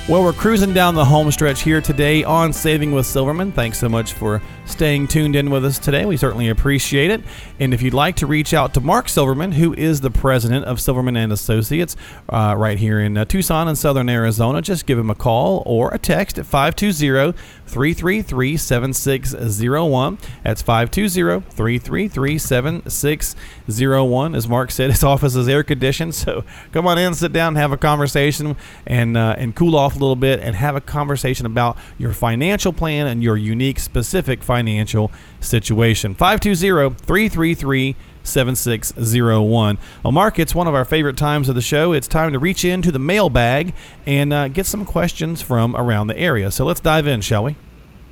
Well, we're cruising down the home stretch here today on Saving with Silverman. Thanks so much for staying tuned in with us today. We certainly appreciate it. And if you'd like to reach out to Mark Silverman, who is the president of Silverman and Associates right here in Tucson and Southern Arizona, just give him a call or a text at 520-333-7601. That's 520-333-7601. As Mark said, his office is air conditioned, so come on in, sit down, have a conversation, and cool off a little bit and have a conversation about your financial plan and your unique, specific financial situation. 520-333-7601. Well, Mark, it's one of our favorite times of the show. It's time to reach into the mailbag and get some questions from around the area. So let's dive in, shall we?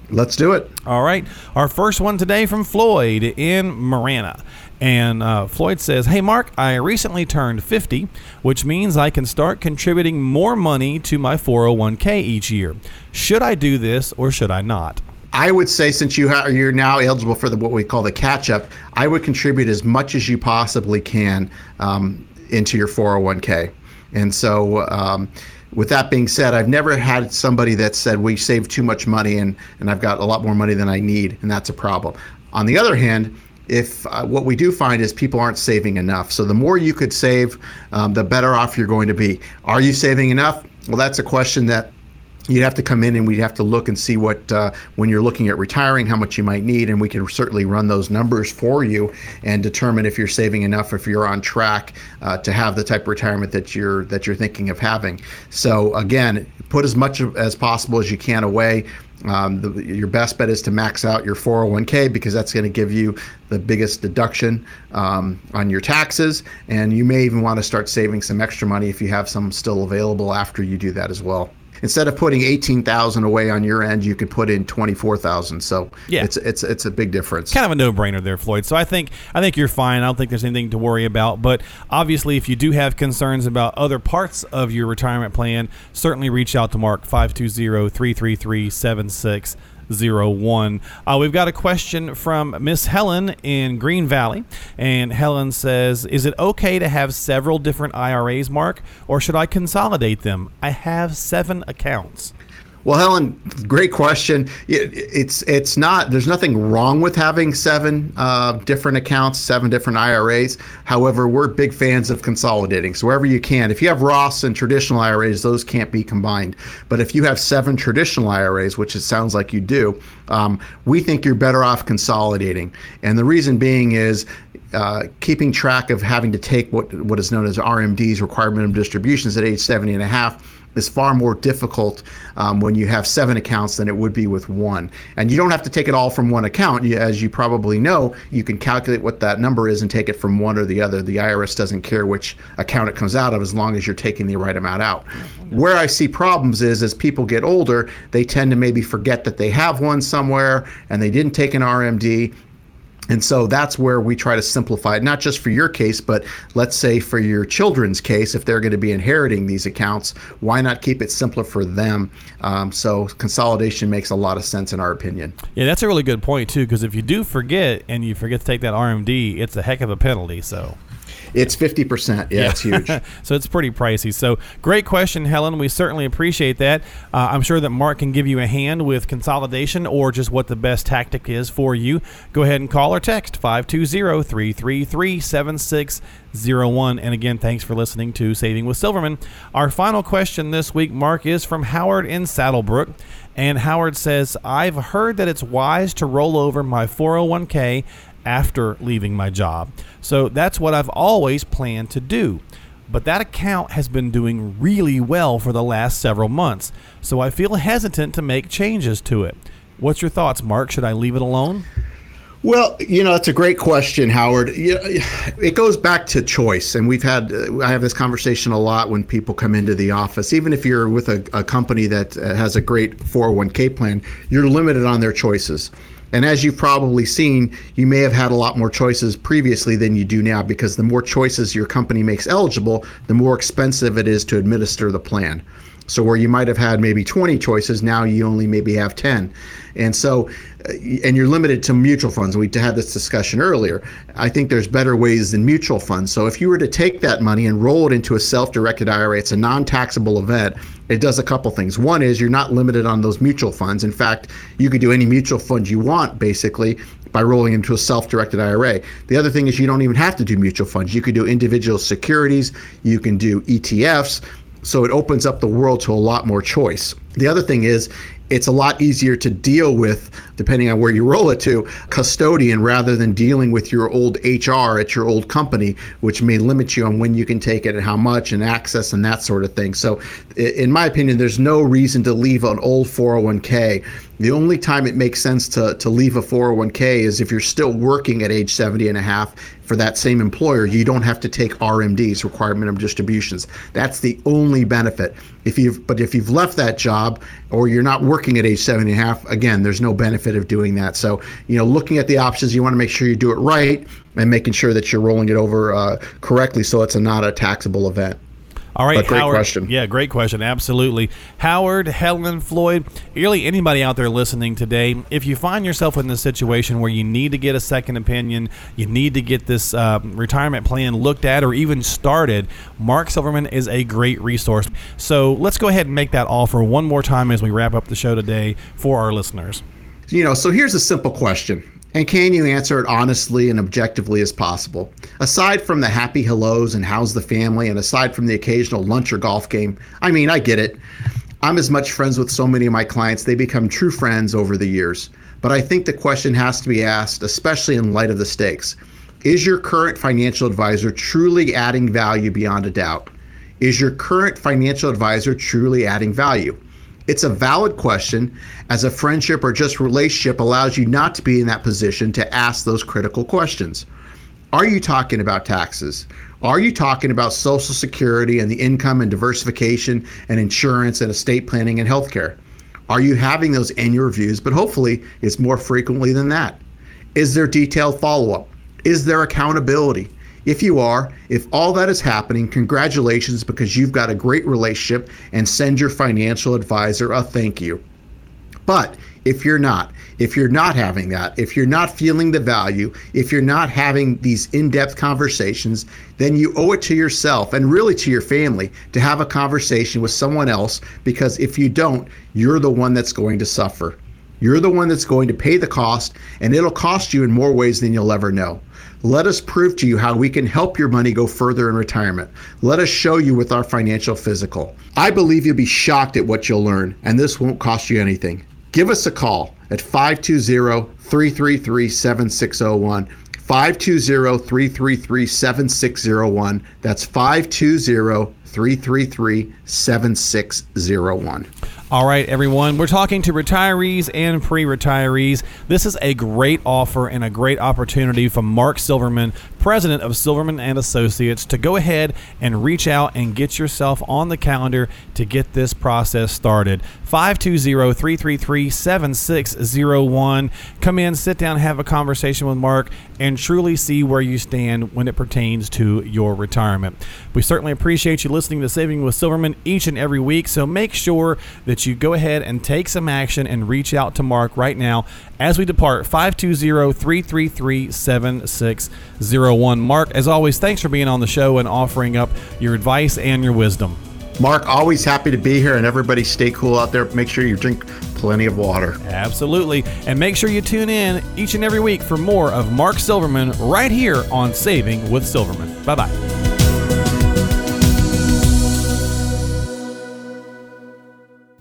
Let's do it. All right. Our first one today from Floyd in Marana. And Floyd says, "Hey, Mark, I recently turned 50, which means I can start contributing more money to my 401k each year. Should I do this or should I not?" I would say, since you're now eligible for what we call the catch-up, I would contribute as much as you possibly can into your 401k. And so with that being said, I've never had somebody that said, we saved too much money and I've got a lot more money than I need, and that's a problem. On the other hand, if what we do find is people aren't saving enough. So the more you could save, the better off you're going to be. Are you saving enough? Well, that's a question that You'd have to come in and we'd have to look and see what, when you're looking at retiring, how much you might need, and we can certainly run those numbers for you and determine if you're saving enough, if you're on track to have the type of retirement that you're thinking of having. So again, put as much as possible as you can away. Your best bet is to max out your 401k because that's going to give you the biggest deduction on your taxes, and you may even want to start saving some extra money if you have some still available after you do that as well. Instead of putting $18,000 away on your end, you could put in $24,000. So yeah, it's a big difference. Kind of a no-brainer there, Floyd. So I think you're fine. I don't think there's anything to worry about. But obviously, if you do have concerns about other parts of your retirement plan, certainly reach out to Mark, 520-333-7601. We've got a question from Miss Helen in Green Valley, and Helen says, is it okay to have several different IRAs, Mark, or should I consolidate them? I have 7 accounts. Well, Helen, great question. It's not, there's nothing wrong with having 7 different accounts, 7 different IRAs. However, we're big fans of consolidating. So wherever you can, if you have Roths and traditional IRAs, those can't be combined. But if you have 7 traditional IRAs, which it sounds like you do, we think you're better off consolidating. And the reason being is, keeping track of having to take what is known as RMDs, requirement of distributions, at age 70 and a half is far more difficult when you have 7 accounts than it would be with 1. And you don't have to take it all from one account. As you probably know, you can calculate what that number is and take it from one or the other. The IRS doesn't care which account it comes out of as long as you're taking the right amount out. Where I see problems is as people get older, they tend to maybe forget that they have one somewhere and they didn't take an RMD. And so that's where we try to simplify it, not just for your case, but let's say for your children's case, if they're going to be inheriting these accounts, why not keep it simpler for them? So consolidation makes a lot of sense in our opinion. Yeah, that's a really good point too, because if you do forget and you forget to take that RMD, it's a heck of a penalty. So it's 50%. Yeah, it's huge. So it's pretty pricey. So great question, Helen. We certainly appreciate that. I'm sure that Mark can give you a hand with consolidation or just what the best tactic is for you. Go ahead and call or text 520-333-7601. And again, thanks for listening to Saving with Silverman. Our final question this week, Mark, is from Howard in Saddlebrook. And Howard says, I've heard that it's wise to roll over my 401k after leaving my job. So that's what I've always planned to do. But that account has been doing really well for the last several months. So I feel hesitant to make changes to it. What's your thoughts, Mark? Should I leave it alone? Well, it's a great question, Howard. It goes back to choice. And I have this conversation a lot when people come into the office. Even if you're with a company that has a great 401k plan, you're limited on their choices. And as you've probably seen, you may have had a lot more choices previously than you do now, because the more choices your company makes eligible, the more expensive it is to administer the plan. So where you might have had maybe 20 choices, now you only maybe have 10. And so, and you're limited to mutual funds. We had this discussion earlier. I think there's better ways than mutual funds. So if you were to take that money and roll it into a self-directed IRA, it's a non-taxable event. It does a couple things. One is you're not limited on those mutual funds. In fact, you could do any mutual fund you want, basically, by rolling into a self-directed IRA. The other thing is you don't even have to do mutual funds. You could do individual securities. You can do ETFs. So it opens up the world to a lot more choice. The other thing is, it's a lot easier to deal with, depending on where you roll it to, custodian rather than dealing with your old HR at your old company, which may limit you on when you can take it and how much and access and that sort of thing. So in my opinion, there's no reason to leave an old 401k. The only time it makes sense to leave a 401k is if you're still working at age 70 and a half for that same employer. You don't have to take RMDs, requirement of distributions. That's the only benefit. If you've left that job or you're not working at age 70 and a half, again, there's no benefit of doing that. So, looking at the options, you want to make sure you do it right and making sure that you're rolling it over correctly so it's not a taxable event. All right, great Howard. Question. Yeah, great question. Absolutely. Howard, Helen, Floyd, really anybody out there listening today, if you find yourself in this situation where you need to get a second opinion, you need to get this retirement plan looked at or even started, Mark Silverman is a great resource. So let's go ahead and make that offer one more time as we wrap up the show today for our listeners. So here's a simple question. And can you answer it honestly and objectively as possible? Aside from the happy hellos and how's the family, and aside from the occasional lunch or golf game, I get it. I'm as much friends with so many of my clients, they become true friends over the years. But I think the question has to be asked, especially in light of the stakes. Is your current financial advisor truly adding value beyond a doubt? Is your current financial advisor truly adding value? It's a valid question, as a friendship or just relationship allows you not to be in that position to ask those critical questions. Are you talking about taxes? Are you talking about Social Security and the income and diversification and insurance and estate planning and healthcare? Are you having those annual reviews? But hopefully it's more frequently than that. Is there detailed follow-up? Is there accountability? If you are, if all that is happening, congratulations, because you've got a great relationship, and send your financial advisor a thank you. But if you're not having that, if you're not feeling the value, if you're not having these in-depth conversations, then you owe it to yourself and really to your family to have a conversation with someone else, because if you don't, you're the one that's going to suffer. You're the one that's going to pay the cost, and it'll cost you in more ways than you'll ever know. Let us prove to you how we can help your money go further in retirement. Let us show you with our financial physical. I believe you'll be shocked at what you'll learn, and this won't cost you anything. Give us a call at 520-333-7601, 520-333-7601. That's 520-333-7601. All right, everyone, we're talking to retirees and pre-retirees. This is a great offer and a great opportunity from Mark Silverman, president of Silverman and Associates, to go ahead and reach out and get yourself on the calendar to get this process started. 520-333-7601. Come in, sit down, have a conversation with Mark, and truly see where you stand when it pertains to your retirement. We certainly appreciate you listening to Saving with Silverman each and every week, so make sure that you go ahead and take some action and reach out to Mark right now as we depart. 520-333-7601. Mark, as always, thanks for being on the show and offering up your advice and your wisdom. Mark, always happy to be here, and everybody stay cool out there. Make sure you drink plenty of water. Absolutely. And make sure you tune in each and every week for more of Mark Silverman right here on Saving with Silverman. Bye-bye.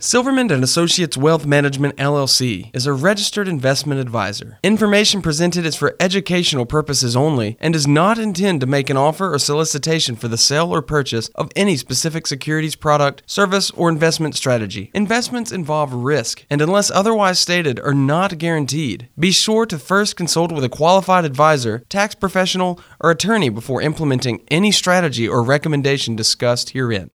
Silverman & Associates Wealth Management, LLC, is a registered investment advisor. Information presented is for educational purposes only and does not intend to make an offer or solicitation for the sale or purchase of any specific securities, product, service, or investment strategy. Investments involve risk and, unless otherwise stated, are not guaranteed. Be sure to first consult with a qualified advisor, tax professional, or attorney before implementing any strategy or recommendation discussed herein.